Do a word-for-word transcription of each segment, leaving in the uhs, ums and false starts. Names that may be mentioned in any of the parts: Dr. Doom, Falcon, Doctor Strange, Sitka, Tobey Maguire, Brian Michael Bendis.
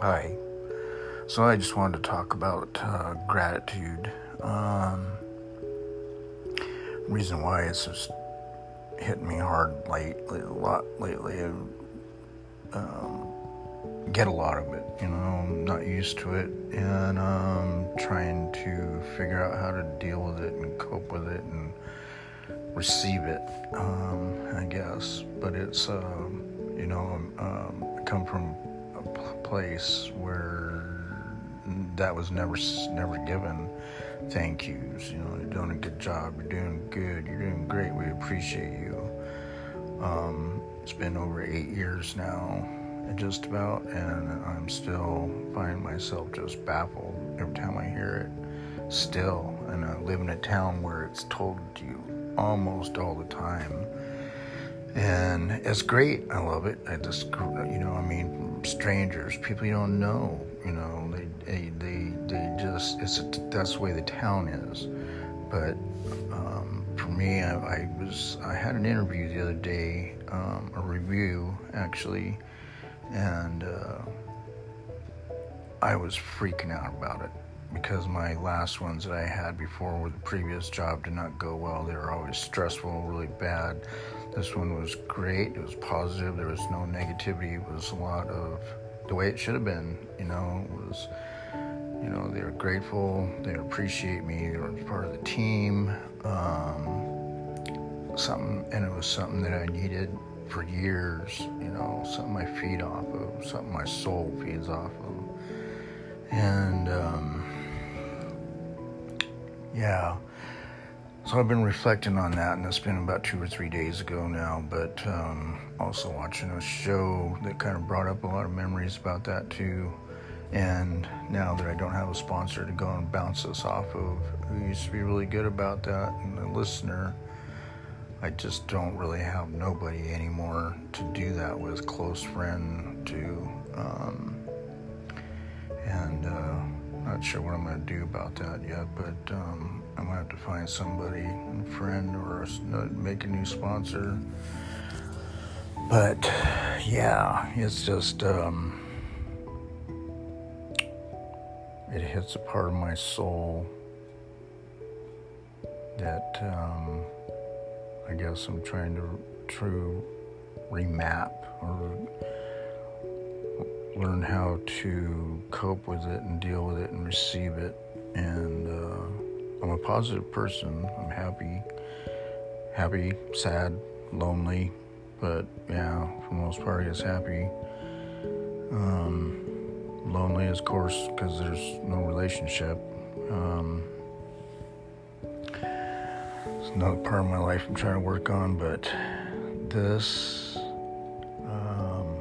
Hi. So I just wanted to talk about uh, gratitude. Um, the reason why it's just hitting me hard lately, a lot lately. I um, get a lot of it, you know, I'm not used to it, and um, trying to figure out how to deal with it and cope with it and receive it, um, I guess. But it's, um, you know, um, I come from a place where that was never never given thank yous. You know, you're doing a good job, you're doing good, you're doing great, we appreciate you. Um, it's been over eight years now, just about, and I'm still finding myself just baffled every time I hear it still. And I live in a town where it's told to you almost all the time, and it's great, I love it. I just, you know, I mean, strangers, people you don't know, you know, they they they, they just, it's a, that's the way the town is. But um, for me, I, I was I had an interview the other day, um, a review actually, and uh, I was freaking out about it, because my last ones that I had before with the previous job did not go well. They were always stressful, really bad. This one was great. It was positive. There was no negativity. It was a lot of the way it should have been, you know. It was, you know, they were grateful. They appreciate me. They were part of the team. Um, something, and it was something that I needed for years, you know, something I feed off of, something my soul feeds off of. And um, yeah, so I've been reflecting on that, and it's been about two or three days ago now. But um, also watching a show that kind of brought up a lot of memories about that too. And now that I don't have a sponsor to go and bounce this off of, who used to be really good about that, and the listener, I just don't really have nobody anymore to do that with, close friend to, um, and uh, not sure what I'm going to do about that yet, but um, I'm going to have to find somebody, a friend, or a, make a new sponsor. But yeah, it's just, um, it hits a part of my soul that, um, I guess I'm trying to true remap or learn how to cope with it and deal with it and receive it. And uh, I'm a positive person. I'm happy, happy, sad, lonely, but yeah, for the most part, it's happy. Um, lonely, of course, because there's no relationship. Um, It's another part of my life I'm trying to work on, but this, um,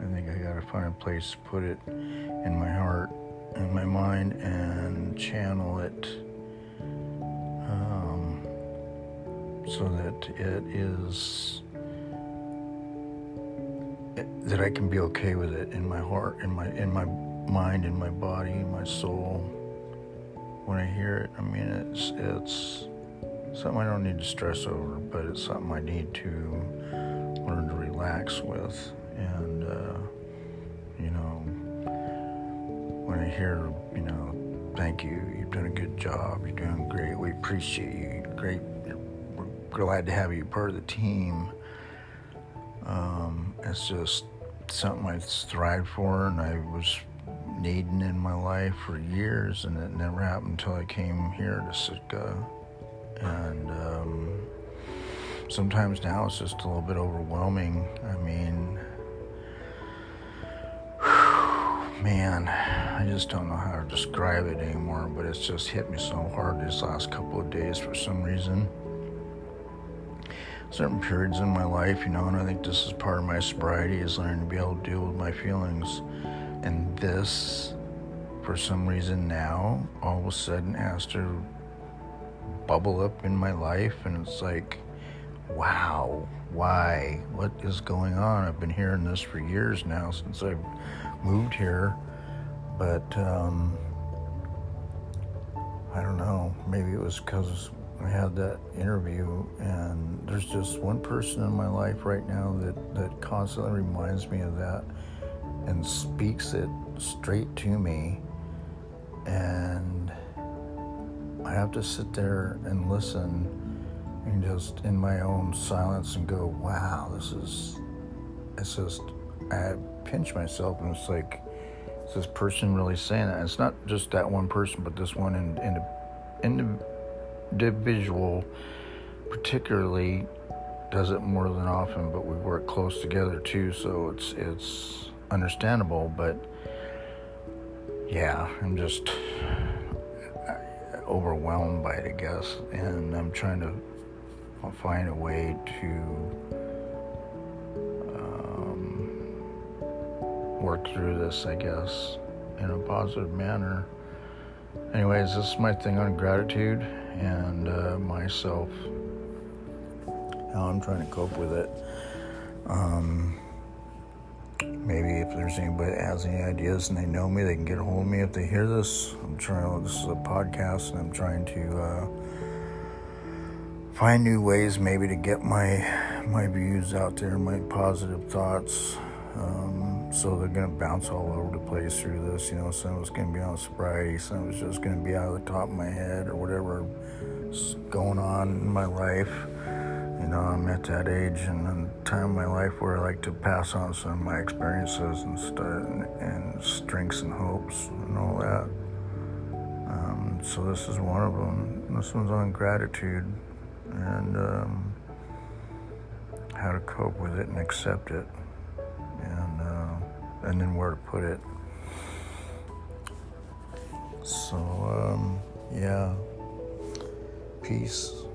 I think I gotta find a place to put it in my heart and my mind and channel it, um, so that it is, it, that I can be okay with it in my heart, in my, in my mind, in my body, in my soul. When I hear it, I mean, it's, it's, something I don't need to stress over, but it's something I need to learn to relax with. And, uh, you know, when I hear, you know, thank you, you've done a good job, you're doing great, we appreciate you, you're great, we're glad to have you part of the team. Um, it's just something I thrived for, and I was needing in my life for years, and it never happened until I came here to Sitka. And um, sometimes now it's just a little bit overwhelming. I mean, whew, man, I just don't know how to describe it anymore, but it's just hit me so hard these last couple of days for some reason. Certain periods in my life, you know, and I think this is part of my sobriety, is learning to be able to deal with my feelings. And this, for some reason now, all of a sudden has to bubble up in my life, and it's like, wow, why, what is going on? I've been hearing this for years now, since I've moved here, but um, I don't know, maybe it was because I had that interview. And there's just one person in my life right now that, that constantly reminds me of that, and speaks it straight to me, and I have to sit there and listen and just in my own silence and go, wow, this is, it's just, I pinch myself and it's like, is this person really saying that? And it's not just that one person, but this one in, in, in, individual particularly does it more than often, but we work close together too, so it's it's understandable. But yeah, I'm just overwhelmed by it, I guess, and I'm trying to find a way to um, work through this, I guess, in a positive manner. Anyways, this is my thing on gratitude and uh, myself, how I'm trying to cope with it. Um, maybe if there's anybody that has any ideas and they know me, they can get a hold of me if they hear this. I'm trying. This is a podcast, and I'm trying to uh, find new ways, maybe, to get my my views out there, my positive thoughts. Um, so they're going to bounce all over the place through this, you know. Some of it's going to be on sobriety, some of it's just going to be out of the top of my head, or whatever's going on in my life. You know, I'm at that age and the time of my life where I like to pass on some of my experiences and start and, and strengths and hopes and all that. Um, so this is one of them. This one's on gratitude and um, how to cope with it and accept it, and uh, and then where to put it. So um, yeah, peace.